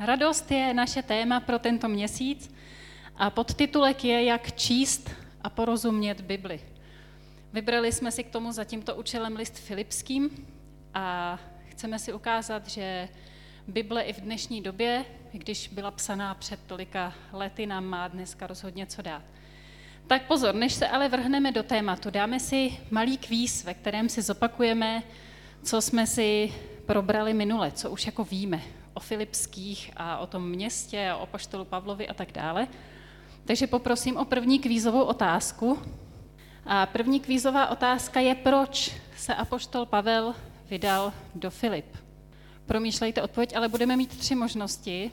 Radost je naše téma pro tento měsíc a podtitulek je Jak číst a porozumět Bibli. Vybrali jsme si k tomu za tímto účelem list Filipským a chceme si ukázat, že Bible i v dnešní době, když byla psaná před tolika lety, nám má dneska rozhodně co dát. Tak pozor, než se ale vrhneme do tématu, dáme si malý kvíz, ve kterém si zopakujeme, co jsme si probrali minule, co už jako víme o Filipských a o tom městě, o apoštolu Pavlovi a tak dále. Takže poprosím o první kvízovou otázku. A první kvízová otázka je, proč se apoštol Pavel vydal do Filip. Promýšlejte odpověď, ale budeme mít 3 možnosti.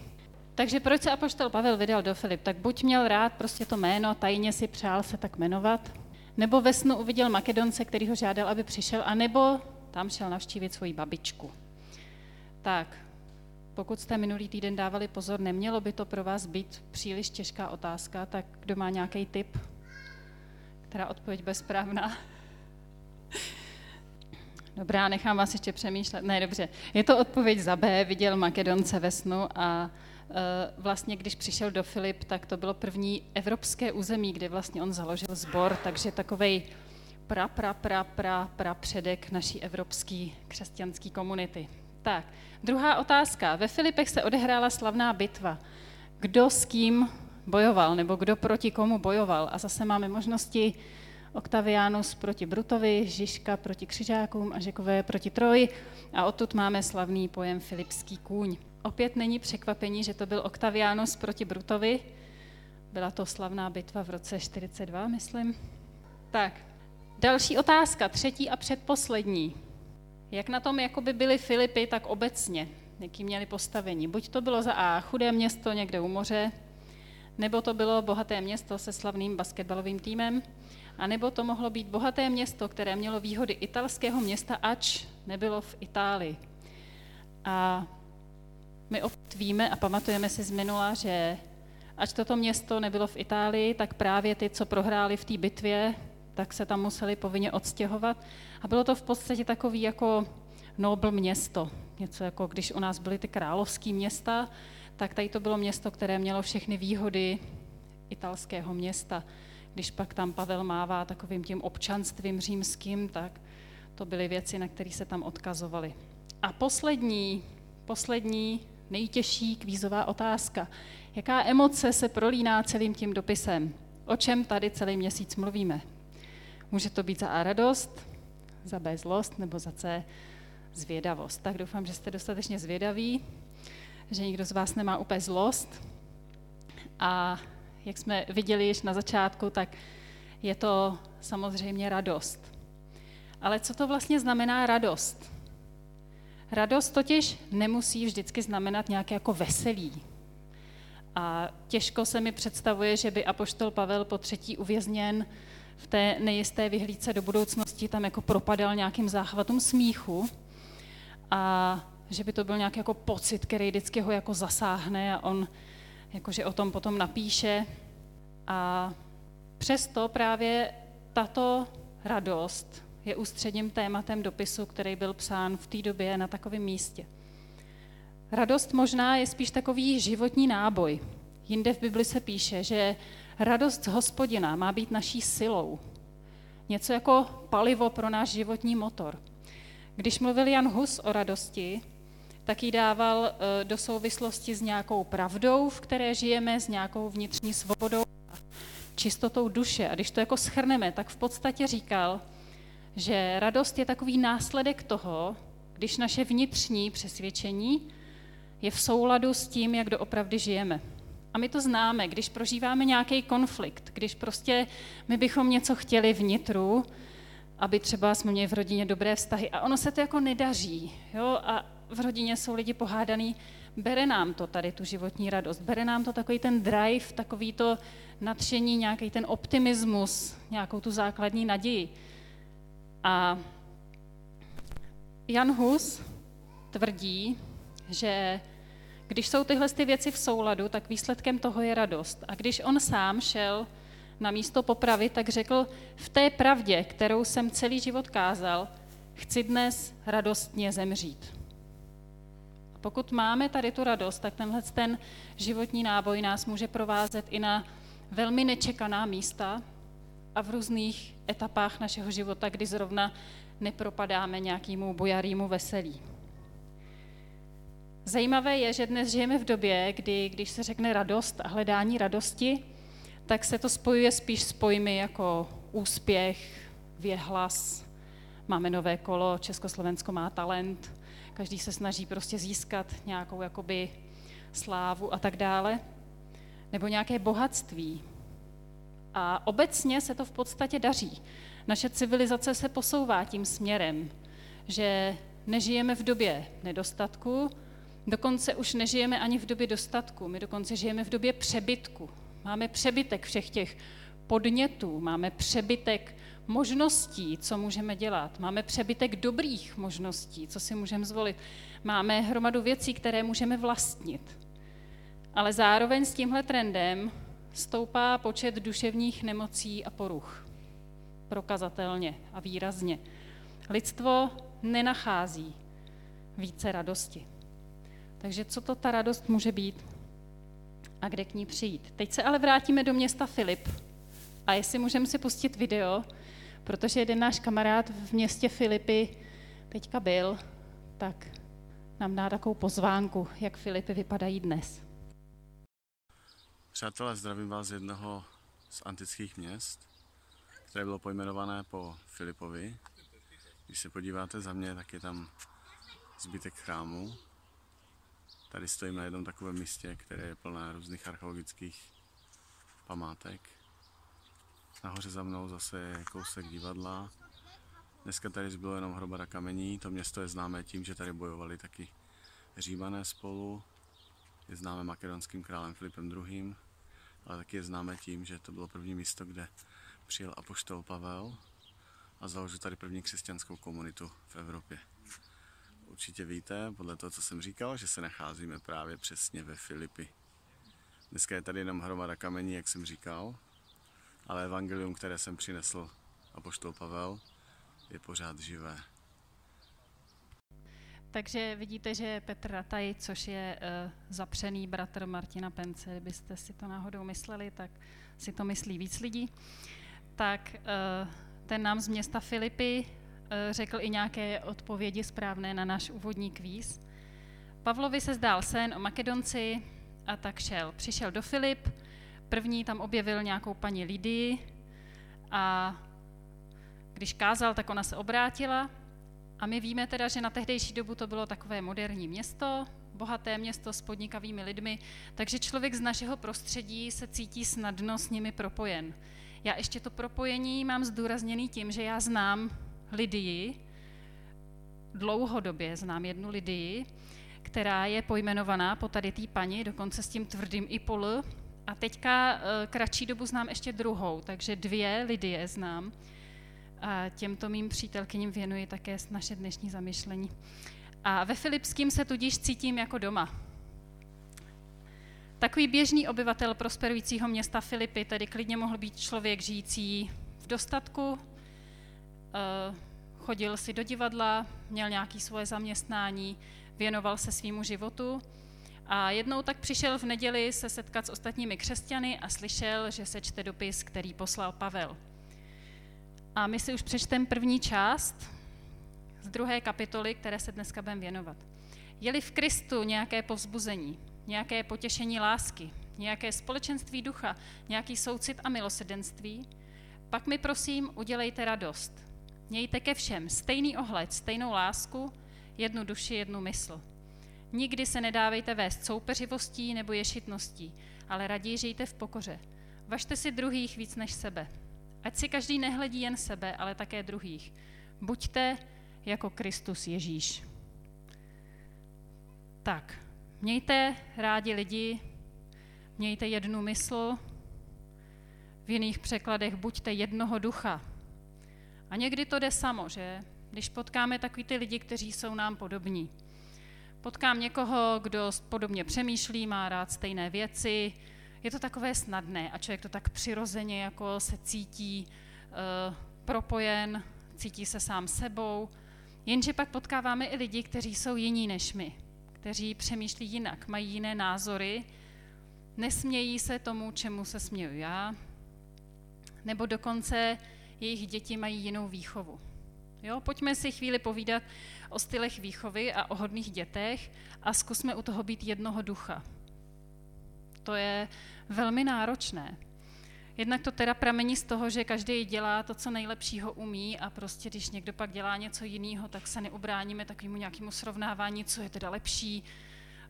Takže proč se apoštol Pavel vydal do Filip? Tak buď měl rád prostě to jméno, tajně si přál se tak jmenovat, nebo ve snu uviděl Makedonce, který ho žádal, aby přišel, anebo tam šel navštívit svoji babičku. Tak, pokud jste minulý týden dávali pozor, nemělo by to pro vás být příliš těžká otázka, tak kdo má nějaký tip? Která odpověď bude správná? Dobrá, nechám vás ještě přemýšlet. Ne, dobře. Je to odpověď za B, viděl Makedonce ve snu a vlastně, když přišel do Filip, tak to bylo první evropské území, kde vlastně on založil sbor, takže takovej prapředek naší evropské křesťanské komunity. Tak, druhá otázka. Ve Filipech se odehrála slavná bitva. Kdo s kým bojoval, nebo kdo proti komu bojoval? A zase máme možnosti Octavianus proti Brutovi, Žižka proti křižákům a Řekové proti Troji. A odtud máme slavný pojem filipský kůň. Opět není překvapení, že to byl Octavianus proti Brutovi. Byla to slavná bitva v roce 42, myslím. Tak, další otázka, třetí a předposlední. Jak na tom jakoby byly Filipy, tak obecně, jaký měli postavení? Buď to bylo za A chudé město někde u moře, nebo to bylo bohaté město se slavným basketbalovým týmem, a nebo to mohlo být bohaté město, které mělo výhody italského města, ač nebylo v Itálii. A my opět víme a pamatujeme si z minula, že ač toto město nebylo v Itálii, tak právě ty, co prohráli v té bitvě, tak se tam museli povinně odstěhovat. A bylo to v podstatě takový jako nobl město. Něco jako když u nás byly ty královský města, tak tady to bylo město, které mělo všechny výhody italského města. Když pak tam Pavel mává takovým tím občanstvím římským, tak to byly věci, na které se tam odkazovaly. A poslední, nejtěžší kvízová otázka. Jaká emoce se prolíná celým tím dopisem? O čem tady celý měsíc mluvíme? Může to být za A radost, za B zlost, nebo za C zvědavost. Tak doufám, že jste dostatečně zvědaví, že nikdo z vás nemá úplně zlost. A jak jsme viděli již na začátku, tak je to samozřejmě radost. Ale co to vlastně znamená radost? Radost totiž nemusí vždycky znamenat nějaké jako veselí. A těžko se mi představuje, že by apoštol Pavel po třetí uvězněn v té nejisté vyhlídce do budoucnosti tam jako propadal nějakým záchvatům smíchu a že by to byl nějaký jako pocit, který vždycky ho jako zasáhne a on jakože o tom potom napíše. A přesto právě tato radost je ústředním tématem dopisu, který byl psán v té době na takovém místě. Radost možná je spíš takový životní náboj. Jinde v Bibli se píše, že radost z Hospodina má být naší silou. Něco jako palivo pro náš životní motor. Když mluvil Jan Hus o radosti, tak ji dával do souvislosti s nějakou pravdou, v které žijeme, s nějakou vnitřní svobodou a čistotou duše. A když to jako shrneme, tak v podstatě říkal, že radost je takový následek toho, když naše vnitřní přesvědčení je v souladu s tím, jak doopravdy žijeme. A my to známe, když prožíváme nějaký konflikt, když prostě my bychom něco chtěli vnitru, aby třeba jsme měli v rodině dobré vztahy a ono se to jako nedaří, jo? A v rodině jsou lidi pohádaný, bere nám to tady tu životní radost, bere nám to takový ten drive, takový to nadšení, nějaký ten optimismus, nějakou tu základní naději. A Jan Hus tvrdí, že když jsou tyhle ty věci v souladu, tak výsledkem toho je radost. A když on sám šel na místo popravy, tak řekl, v té pravdě, kterou jsem celý život kázal, chci dnes radostně zemřít. Pokud máme tady tu radost, tak tenhle ten životní náboj nás může provázet i na velmi nečekaná místa a v různých etapách našeho života, kdy zrovna nepropadáme nějakému bujarýmu veselí. Zajímavé je, že dnes žijeme v době, kdy, když se řekne radost a hledání radosti, tak se to spojuje spíš s pojmy jako úspěch, věhlas, máme nové kolo, Československo má talent, každý se snaží prostě získat nějakou jakoby slávu a tak dále, nebo nějaké bohatství. A obecně se to v podstatě daří. Naše civilizace se posouvá tím směrem, že nežijeme v době nedostatku, dokonce už nežijeme ani v době dostatku, my dokonce žijeme v době přebytku. Máme přebytek všech těch podnětů, máme přebytek možností, co můžeme dělat, máme přebytek dobrých možností, co si můžeme zvolit, máme hromadu věcí, které můžeme vlastnit. Ale zároveň s tímhle trendem stoupá počet duševních nemocí a poruch. Prokazatelně a výrazně. Lidstvo nenachází více radosti. Takže co to ta radost může být a kde k ní přijít? Teď se ale vrátíme do města Filip. A jestli můžeme si pustit video, protože jeden náš kamarád v městě Filipy teďka byl, tak nám dá takovou pozvánku, jak Filipy vypadají dnes. Přátelé, zdravím vás z jednoho z antických měst, které bylo pojmenované po Filipovi. Když se podíváte za mě, tak je tam zbytek chrámu. Tady stojím na jednom takovém místě, které je plné různých archeologických památek. Nahoře za mnou zase je kousek divadla. Dneska tady zbylo jenom hromada kamení. To město je známé tím, že tady bojovali taky Římané spolu. Je známé makedonským králem Filipem II. Ale taky je známé tím, že to bylo první místo, kde přijel apoštol Pavel a založil tady první křesťanskou komunitu v Evropě. Určitě víte, podle toho, co jsem říkal, že se nacházíme právě přesně ve Filipi. Dneska je tady jenom hromada kamení, jak jsem říkal, ale evangelium, které jsem přinesl apoštol Pavel, je pořád živé. Takže vidíte, že Petr Rataj, což je zapřený bratr Martina Pence, kdybyste si to náhodou mysleli, tak si to myslí víc lidí, tak ten nám z města Filipy řekl i nějaké odpovědi správné na náš úvodní kvíz. Pavlovi se zdál sen o Makedonci a tak šel. Přišel do Filip, první tam objevil nějakou paní Lidii a když kázal, tak ona se obrátila. A my víme teda, že na tehdejší dobu to bylo takové moderní město, bohaté město s podnikavými lidmi, takže člověk z našeho prostředí se cítí snadno s nimi propojen. Já ještě to propojení mám zdůrazněný tím, že já znám Lidii, dlouhodobě znám jednu Lidii, která je pojmenovaná po tady té paní, dokonce s tím tvrdým i pol. A teďka kratší dobu znám ještě druhou, takže dvě Lidie znám. A těmto mým přítelkyním věnuji také naše dnešní zamyšlení. A ve Filipském se tudíž cítím jako doma. Takový běžný obyvatel prosperujícího města Filipy tedy klidně mohl být člověk žijící v dostatku, chodil si do divadla, měl nějaké svoje zaměstnání, věnoval se svýmu životu a jednou tak přišel v neděli se setkat s ostatními křesťany a slyšel, že se čte dopis, který poslal Pavel. A my si už přečteme první část z 2. kapitoly, které se dneska budeme věnovat. Je-li v Kristu nějaké povzbuzení, nějaké potěšení lásky, nějaké společenství ducha, nějaký soucit a milosrdenství, pak mi prosím udělejte radost. Mějte ke všem stejný ohled, stejnou lásku, jednu duši, jednu mysl. Nikdy se nedávejte vést soupeřivostí nebo ješitností, ale raději žijte v pokoře. Važte si druhých víc než sebe. Ať si každý nehledí jen sebe, ale také druhých. Buďte jako Kristus Ježíš. Tak, mějte rádi lidi, mějte jednu mysl, v jiných překladech buďte jednoho ducha. A někdy to jde samo, že? Když potkáme takový ty lidi, kteří jsou nám podobní. Potkám někoho, kdo podobně přemýšlí, má rád stejné věci, je to takové snadné a člověk to tak přirozeně jako se cítí propojen, cítí se sám sebou, jenže pak potkáváme i lidi, kteří jsou jiní než my, kteří přemýšlí jinak, mají jiné názory, nesmějí se tomu, čemu se směju já, nebo dokonce jejich děti mají jinou výchovu. Jo? Pojďme si chvíli povídat o stylech výchovy a o hodných dětech a zkusme u toho být jednoho ducha. To je velmi náročné. Jednak to teda pramení z toho, že každý dělá to, co nejlepšího umí a prostě když někdo pak dělá něco jiného, tak se neubráníme takovému nějakému srovnávání, co je teda lepší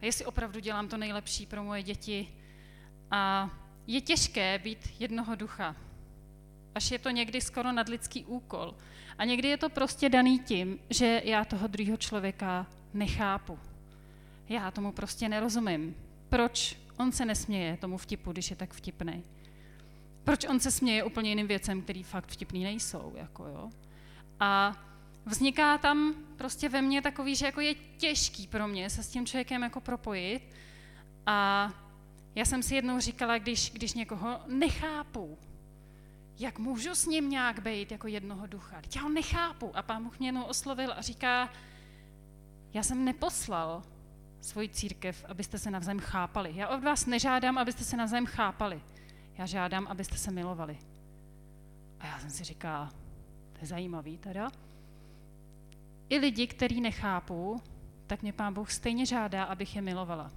a jestli opravdu dělám to nejlepší pro moje děti. A je těžké být jednoho ducha, až je to někdy skoro nadlidský úkol. A někdy je to prostě daný tím, že já toho druhého člověka nechápu. Já tomu prostě nerozumím. Proč on se nesměje tomu vtipu, když je tak vtipnej? Proč on se směje úplně jiným věcem, který fakt vtipný nejsou, jako jo. A vzniká tam prostě ve mně takový, že jako je těžký pro mě se s tím člověkem jako propojit. A já jsem si jednou říkala, když někoho nechápu, jak můžu s ním nějak bejt jako jednoho ducha, já ho nechápu. A Pán Bůh mě jednou oslovil a říká, já jsem neposlal svoji církev, abyste se navzájem chápali. Já od vás nežádám, abyste se navzájem chápali. Já žádám, abyste se milovali. A já jsem si říkala, to je zajímavý teda. I lidi, který nechápu, tak mě Pán Bůh stejně žádá, abych je milovala.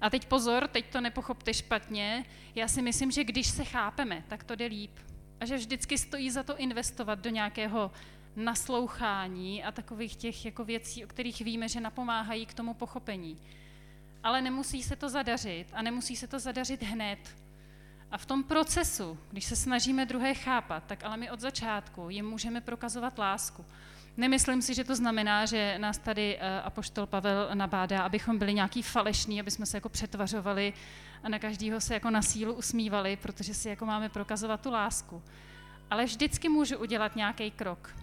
A teď pozor, teď to nepochopte špatně, já si myslím, že když se chápeme, tak to jde líp. A že vždycky stojí za to investovat do nějakého naslouchání a takových těch jako věcí, o kterých víme, že napomáhají k tomu pochopení. Ale nemusí se to zadařit a nemusí se to zadařit hned. A v tom procesu, když se snažíme druhé chápat, tak ale my od začátku jim můžeme prokazovat lásku. Nemyslím si, že to znamená, že nás tady apoštol Pavel nabádá, abychom byli nějaký falešní, aby jsme se jako přetvařovali a na každého se jako na sílu usmívali, protože si jako máme prokazovat tu lásku. Ale vždycky můžu udělat nějaký krok.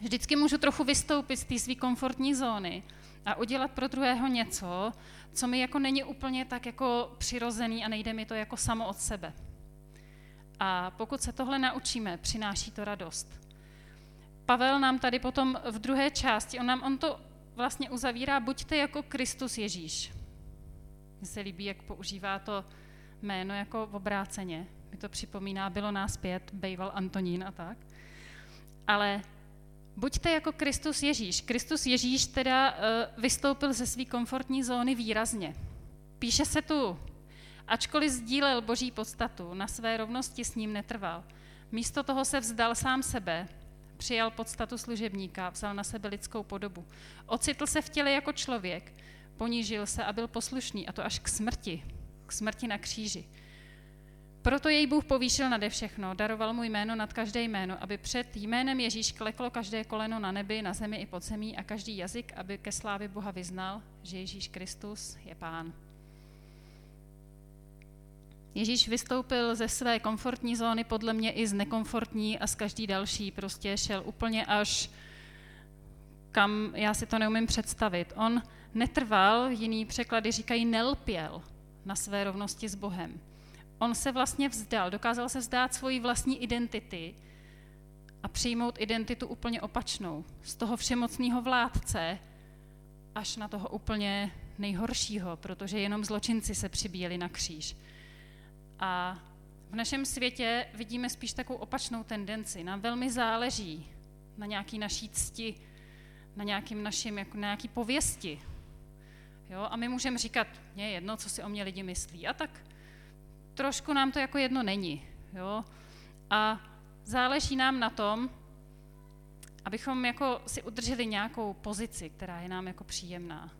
Vždycky můžu trochu vystoupit z té své komfortní zóny a udělat pro druhého něco, co mi jako není úplně tak jako přirozený a nejde mi to jako samo od sebe. A pokud se tohle naučíme, přináší to radost. Pavel nám tady potom v druhé části, on to vlastně uzavírá, buďte jako Kristus Ježíš. Mně se líbí, jak používá to jméno jako obráceně. Mi to připomíná, bylo nás 5, bejval Antonín a tak. Ale buďte jako Kristus Ježíš. Kristus Ježíš teda vystoupil ze své komfortní zóny výrazně. Píše se tu, ačkoliv sdílel Boží podstatu, na své rovnosti s ním netrval. Místo toho se vzdal sám sebe, přijal podstatu služebníka, vzal na sebe lidskou podobu. Ocitl se v těle jako člověk, ponížil se a byl poslušný, a to až k smrti na kříži. Proto jej Bůh povýšil nade všechno, daroval mu jméno nad každé jméno, aby před jménem Ježíš kleklo každé koleno na nebi, na zemi i pod zemí a každý jazyk, aby ke slávě Boha vyznal, že Ježíš Kristus je Pán. Ježíš vystoupil ze své komfortní zóny, podle mě i z nekomfortní a z každý další, prostě šel úplně až kam já si to neumím představit. On netrval, jiný překlady říkají nelpěl na své rovnosti s Bohem. On se vlastně vzdal, dokázal se vzdát svoji vlastní identity a přijmout identitu úplně opačnou. Z toho všemocného vládce až na toho úplně nejhoršího, protože jenom zločinci se přibíjeli na kříž. A v našem světě vidíme spíš takovou opačnou tendenci. Nám velmi záleží na nějaký naší cti, na nějaký pověsti. Jo? A my můžeme říkat, mně je jedno, co si o mě lidi myslí. A tak trošku nám to jako jedno není. Jo? A záleží nám na tom, abychom jako si udrželi nějakou pozici, která je nám jako příjemná.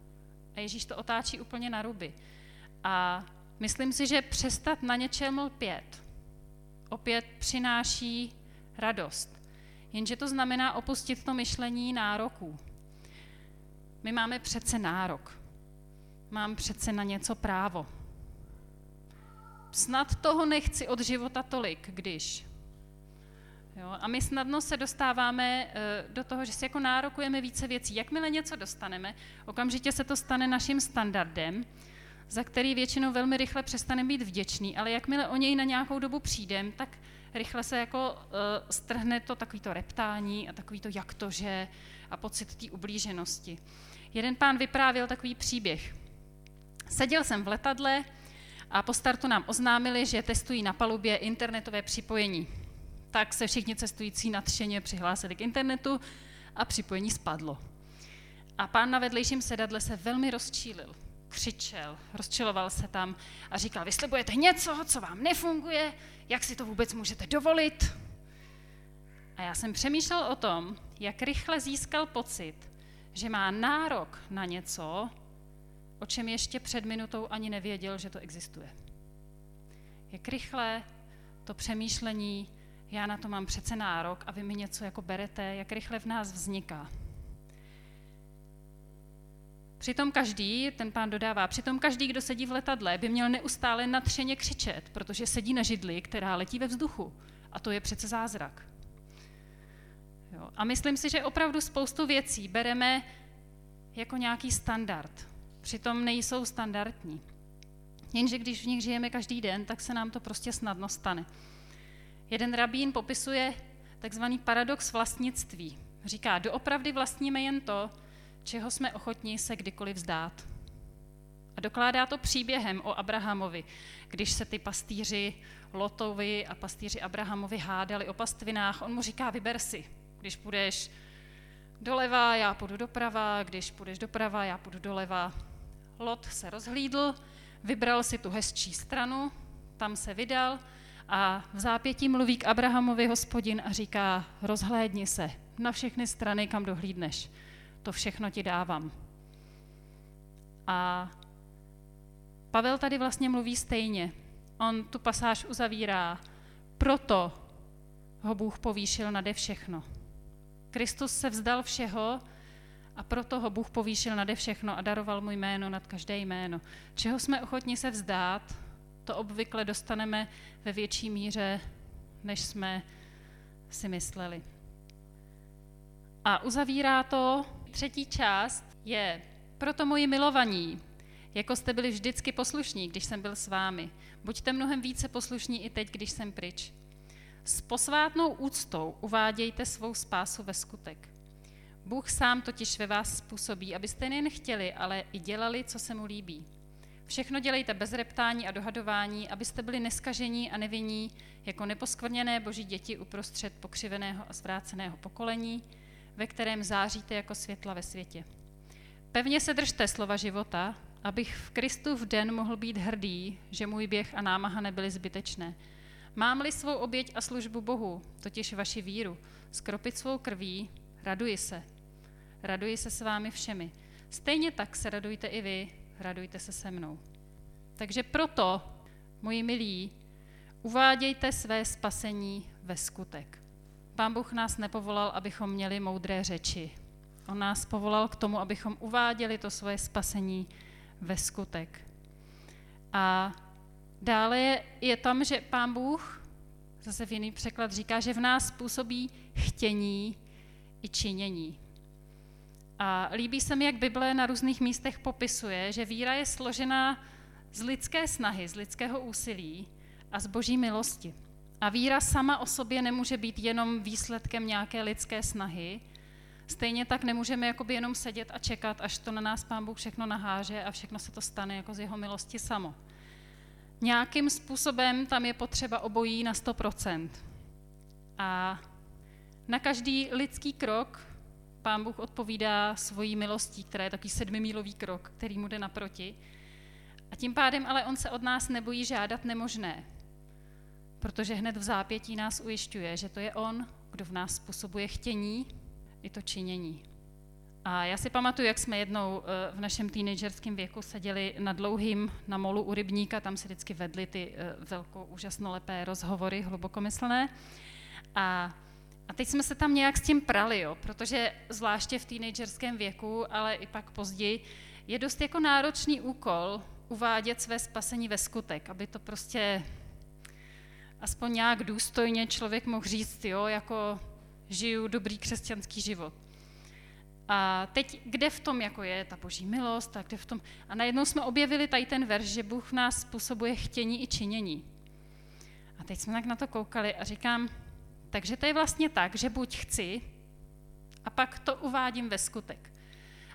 A Ježíš to otáčí úplně na ruby. A myslím si, že přestat na něčem lpět opět přináší radost. Jenže to znamená opustit to myšlení nároků. My máme přece nárok. Mám přece na něco právo. Snad toho nechci od života tolik, když. Jo, a my snadno se dostáváme do toho, že si jako nárokujeme více věcí. Jakmile něco dostaneme, okamžitě se to stane naším standardem, za který většinou velmi rychle přestane být vděčný, ale jakmile o něj na nějakou dobu přijdem, tak rychle se jako strhne to takovýto reptání a takovýto jak to, že a pocit té ublíženosti. Jeden pán vyprávěl takový příběh. Seděl jsem v letadle a po startu nám oznámili, že testují na palubě internetové připojení. Tak se všichni cestující nadšeně přihlásili k internetu a připojení spadlo. A pán na vedlejším sedadle se velmi rozčílil, křičel, rozčiloval se tam a říkal, vy slibujete něco, co vám nefunguje, jak si to vůbec můžete dovolit? A já jsem přemýšlel o tom, jak rychle získal pocit, že má nárok na něco, o čem ještě před minutou ani nevěděl, že to existuje. Jak rychle to přemýšlení, já na to mám přece nárok a vy mi něco jako berete, jak rychle v nás vzniká. Přitom každý, kdo sedí v letadle, by měl neustále nadšeně křičet, protože sedí na židli, která letí ve vzduchu. A to je přece zázrak. Jo. A myslím si, že opravdu spoustu věcí bereme jako nějaký standard. Přitom nejsou standardní. Jenže když v nich žijeme každý den, tak se nám to prostě snadno stane. Jeden rabín popisuje takzvaný paradox vlastnictví. Říká, doopravdy vlastníme jen to, čeho jsme ochotní se kdykoliv vzdát. A dokládá to příběhem o Abrahamovi, když se ty pastýři Lotovi a pastýři Abrahamovi hádali o pastvinách. On mu říká, vyber si, když půjdeš doleva, já půjdu doprava, když půjdeš doprava, já půjdu doleva. Lot se rozhlídl, vybral si tu hezčí stranu, tam se vydal a v zápětí mluví k Abrahamovi Hospodin a říká, rozhlédni se na všechny strany, kam dohlídneš. To všechno ti dávám. A Pavel tady vlastně mluví stejně. On tu pasáž uzavírá. Proto ho Bůh povýšil nade všechno. Kristus se vzdal všeho a proto ho Bůh povýšil nade všechno a daroval mu jméno nad každé jméno. Čeho jsme ochotni se vzdát, to obvykle dostaneme ve větší míře, než jsme si mysleli. A uzavírá to. Třetí část je, proto moji milovaní, jako jste byli vždycky poslušní, když jsem byl s vámi, buďte mnohem více poslušní i teď, když jsem pryč. S posvátnou úctou uvádějte svou spásu ve skutek. Bůh sám totiž ve vás způsobí, abyste nejen chtěli, ale i dělali, co se mu líbí. Všechno dělejte bez reptání a dohadování, abyste byli neskažení a nevinní, jako neposkvrněné boží děti uprostřed pokřiveného a zvráceného pokolení, ve kterém záříte jako světla ve světě. Pevně se držte slova života, abych v Kristův den mohl být hrdý, že můj běh a námaha nebyly zbytečné. Mám-li svou oběť a službu Bohu, totiž vaši víru, skropit svou krví, raduji se. Raduji se s vámi všemi. Stejně tak se radujte i vy, radujte se se mnou. Takže proto, moji milí, uvádějte své spasení ve skutek. Pán Bůh nás nepovolal, abychom měli moudré řeči. On nás povolal k tomu, abychom uváděli to svoje spasení ve skutek. A dále je tam, že Pán Bůh, zase v jiný překlad říká, že v nás působí chtění i činění. A líbí se mi, jak Bible na různých místech popisuje, že víra je složena z lidské snahy, z lidského úsilí a z boží milosti. A víra sama o sobě nemůže být jenom výsledkem nějaké lidské snahy. Stejně tak nemůžeme jakoby jenom sedět a čekat, až to na nás Pán Bůh všechno naháže a všechno se to stane jako z jeho milosti samo. Nějakým způsobem tam je potřeba obojí na 100%. A na každý lidský krok Pán Bůh odpovídá svojí milostí, která je takový 7mílový krok, který mu jde naproti. A tím pádem ale on se od nás nebojí žádat nemožné, protože hned v zápětí nás ujišťuje, že to je on, kdo v nás způsobuje chtění i to činění. A já si pamatuju, jak jsme jednou v našem teenagerském věku seděli na dlouhým na molu u rybníka, tam se vždycky vedly ty velkou, úžasnolepé rozhovory, hlubokomyslné. A teď jsme se tam nějak s tím prali, jo, protože zvláště v teenagerském věku, ale i pak později, je dost jako náročný úkol uvádět své spasení ve skutek, aby to prostě aspoň nějak důstojně člověk mohl říct, jo, jako žiju dobrý křesťanský život. A teď, kde v tom jako je ta boží milost, a kde v tom... A najednou jsme objevili tady ten verš, že Bůh v nás způsobuje chtění i činění. A teď jsme tak na to koukali a říkám, takže to je vlastně tak, že buď chci, a pak to uvádím ve skutek.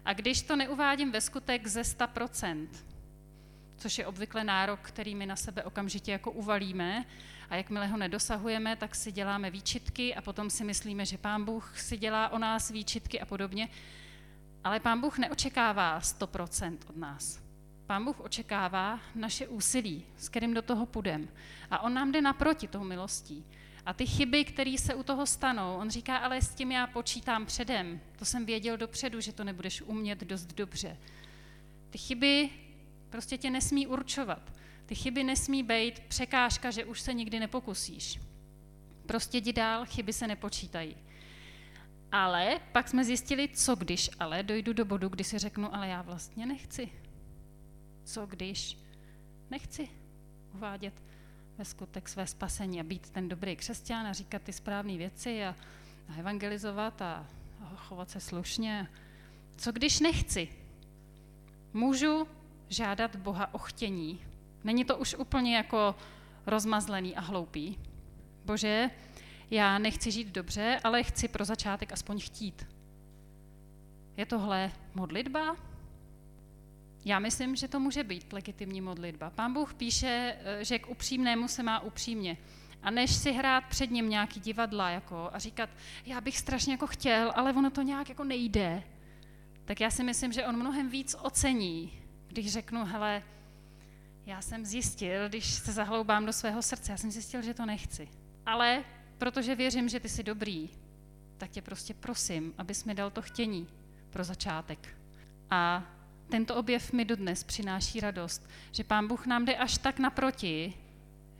A když to neuvádím ve skutek ze 100%, což je obvykle nárok, který my na sebe okamžitě jako uvalíme a jakmile ho nedosahujeme, tak si děláme výčitky a potom si myslíme, že Pán Bůh si dělá o nás výčitky a podobně. Ale Pán Bůh neočekává 100% od nás. Pán Bůh očekává naše úsilí, s kterým do toho půjdeme. A on nám jde naproti tou milostí. A ty chyby, které se u toho stanou, on říká, ale s tím já počítám předem. To jsem věděl dopředu, že to nebudeš umět dost dobře. Ty chyby prostě tě nesmí určovat. Ty chyby nesmí být překážka, že už se nikdy nepokusíš. Prostě jdi dál, chyby se nepočítají. Ale pak jsme zjistili, co když, ale dojdu do bodu, kdy si řeknu, ale já vlastně nechci. Co když nechci uvádět ve skutek své spasení a být ten dobrý křesťan a říkat ty správné věci a evangelizovat a chovat se slušně. Co když nechci? Můžu žádat Boha o chtění. Není to už úplně jako rozmazlený a hloupý. Bože, já nechci žít dobře, ale chci pro začátek aspoň chtít. Je tohle modlitba? Já myslím, že to může být legitimní modlitba. Pán Bůh píše, že k upřímnému se má upřímně. A než si hrát před ním nějaký divadla jako, a říkat, já bych strašně jako chtěl, ale ono to nějak jako nejde, tak já si myslím, že on mnohem víc ocení, když řeknu, hele, já jsem zjistil, když se zahloubám do svého srdce, já jsem zjistil, že to nechci. Ale protože věřím, že ty jsi dobrý, tak tě prostě prosím, abys mi dal to chtění pro začátek. A tento objev mi dodnes přináší radost, že Pán Bůh nám jde až tak naproti,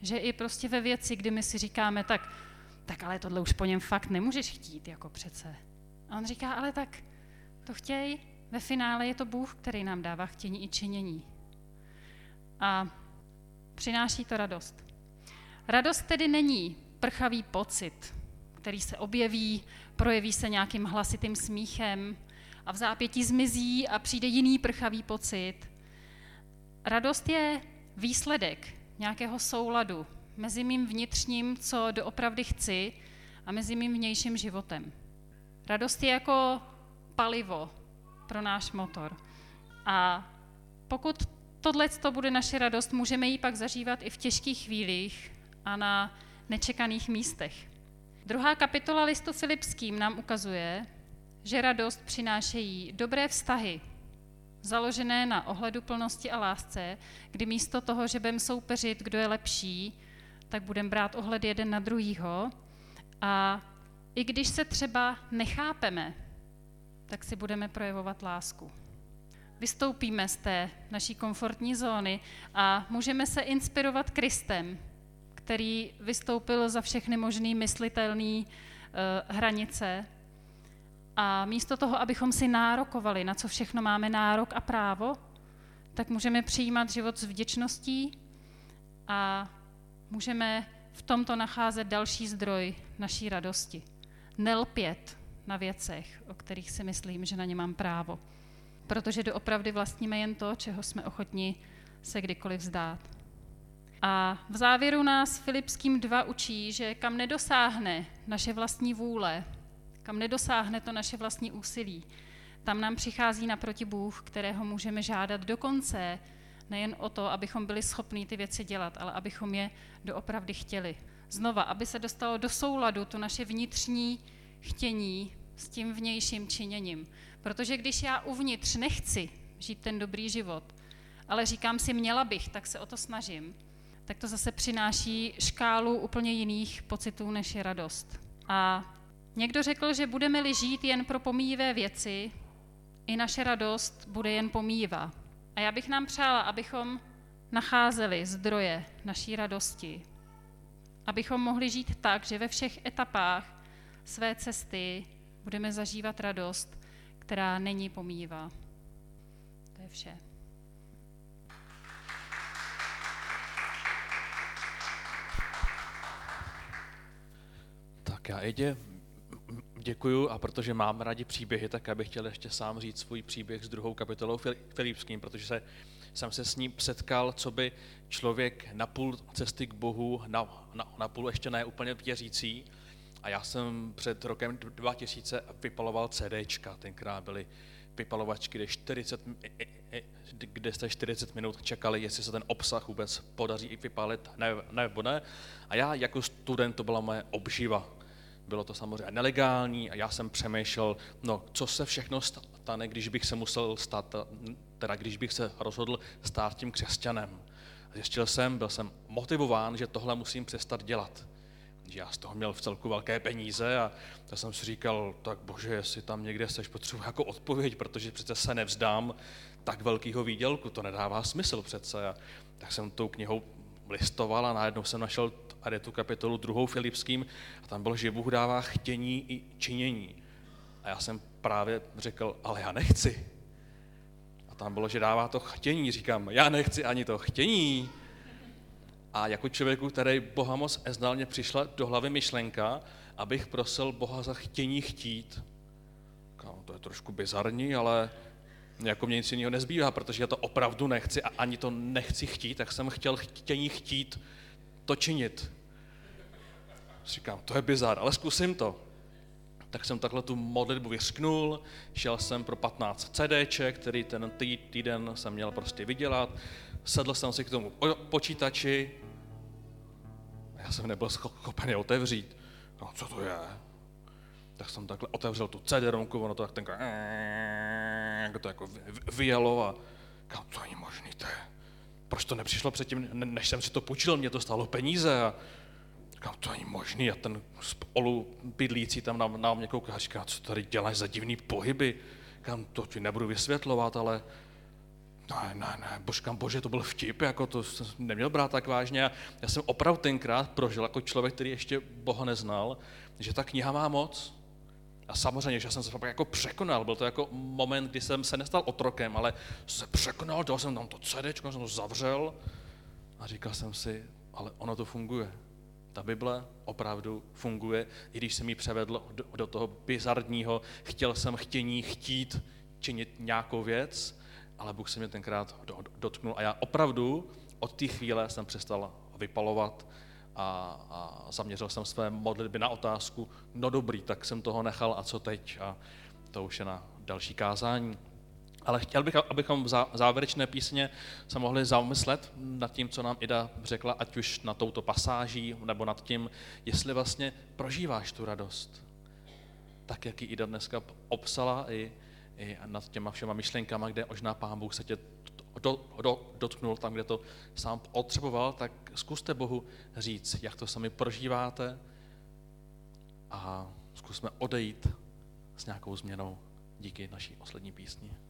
že i prostě ve věci, kdy my si říkáme, tak ale tohle už po něm fakt nemůžeš chtít, jako přece. A on říká, ale tak to chtěj, ve finále je to Bůh, který nám dává chtění i činění. A přináší to radost. Radost tedy není prchavý pocit, který se objeví, projeví se nějakým hlasitým smíchem, a v zápětí zmizí a přijde jiný prchavý pocit. Radost je výsledek nějakého souladu mezi mým vnitřním, co doopravdy chci, a mezi mým vnějším životem. Radost je jako palivo pro náš motor. A pokud tohleto bude naše radost, můžeme ji pak zažívat i v těžkých chvílích a na nečekaných místech. 2. kapitola listu Filipským nám ukazuje, že radost přinášejí dobré vztahy, založené na ohleduplnosti a lásce, kdy místo toho, že budeme soupeřit, kdo je lepší, tak budeme brát ohled jeden na druhýho. A i když se třeba nechápeme, tak si budeme projevovat lásku. Vystoupíme z té naší komfortní zóny a můžeme se inspirovat Kristem, který vystoupil za všechny možné myslitelné hranice. A místo toho, abychom si nárokovali, na co všechno máme nárok a právo, tak můžeme přijímat život s vděčností a můžeme v tomto nacházet další zdroj naší radosti. Nelpět na věcech, o kterých si myslím, že na ně mám právo. Protože doopravdy vlastníme jen to, čeho jsme ochotni se kdykoliv vzdát. A v závěru nás Filipským 2 učí, že kam nedosáhne naše vlastní vůle, kam nedosáhne to naše vlastní úsilí. Tam nám přichází naproti Bůh, kterého můžeme žádat dokonce nejen o to, abychom byli schopní ty věci dělat, ale abychom je doopravdy chtěli. Znova, aby se dostalo do souladu to naše vnitřní chtění s tím vnějším činěním. Protože když já uvnitř nechci žít ten dobrý život, ale říkám si, měla bych, tak se o to snažím, tak to zase přináší škálu úplně jiných pocitů, než je radost. A někdo řekl, že budeme-li žít jen pro pomíjivé věci, i naše radost bude jen pomíjivá. A já bych nám přála, abychom nacházeli zdroje naší radosti, abychom mohli žít tak, že ve všech etapách své cesty budeme zažívat radost, která není pomíjivá. To je vše. Tak já jde. Děkuju, a protože mám rádi příběhy, tak já bych chtěl ještě sám říct svůj příběh s 2. kapitolou Filipským, protože jsem se s ním setkal, co by člověk na půl cesty k Bohu, na půl ještě ne úplně věřící. A já jsem před rokem 2000 vypaloval CDčka, tenkrát byly vypalovačky, kde jste 40 minut čekali, jestli se ten obsah vůbec podaří i vypálit, nebo ne. A já jako student, to byla moje obživa. Bylo to samozřejmě nelegální a já jsem přemýšlel, co se všechno stane, když bych se rozhodl stát tím křesťanem. Byl jsem motivován, že tohle musím přestat dělat. Já z toho měl v celku velké peníze a já jsem si říkal, tak bože, jestli tam někde seš, potřebuji jako odpověď, protože přece se nevzdám tak velkého výdělku, to nedává smysl přece. A tak jsem tou knihou listoval a najednou jsem našel tady tu kapitolu 2. Filipským a tam bylo, že Bůh dává chtění i činění. A já jsem právě řekl, ale já nechci. A tam bylo, že dává to chtění, říkám, já nechci ani to chtění. A jako člověku, který Boha moc neznal, mě přišla do hlavy myšlenka, abych prosil Boha za chtění chtít. To je trošku bizarní, ale jako mě nic jiného nezbývá, protože já to opravdu nechci a ani to nechci chtít, tak jsem chtěl chtění chtít to činit. Říkám, to je bizar, ale zkusím to. Tak jsem takhle tu modlitbu vyřknul, šel jsem pro 15 CDček, který ten týden jsem měl prostě vydělat, sedl jsem si k tomu počítači, já jsem nebyl schopen je otevřít. Co to je? Tak jsem takhle otevřel tu CD-romku, ono to tak tenkrát jako vyjelo a říkám, to není možný, to je. Proč to nepřišlo předtím, než jsem si to půjčil, mě to stálo peníze a říkám, to není možný a ten spolu bydlící tam nám mě kouká a říká, co tady děláš za divný pohyby, říkám, to ti nebudu vysvětlovat, ale ne, bože, to byl vtip, jako to jsem neměl brát tak vážně a já jsem opravdu tenkrát prožil jako člověk, který ještě Boha neznal, že ta kniha má moc a samozřejmě, že jsem se jako překonal, byl to jako moment, kdy jsem se nestal otrokem, ale se překonal, dal jsem tam to CDčko, jsem to zavřel a říkal jsem si, ale ono to funguje. Ta Bible opravdu funguje, i když se mi převedlo do toho bizarního, chtěl jsem chtění chtít činit nějakou věc, ale Bůh se mě tenkrát dotknul a já opravdu od té chvíle jsem přestal vypalovat a zaměřil jsem své modlitby na otázku, dobrý, tak jsem toho nechal a co teď? A to už je na další kázání. Ale chtěl bych, abychom v závěrečné písně se mohli zamyslet nad tím, co nám Ida řekla, ať už na touto pasáží, nebo nad tím, jestli vlastně prožíváš tu radost. Tak, jak ji Ida dneska obsala i nad těma všema myšlenkama, kde možná Pán Bůh se tě dotknul tam, kde to sám potřeboval, tak zkuste Bohu říct, jak to sami prožíváte a zkusme odejít s nějakou změnou díky naší poslední písni.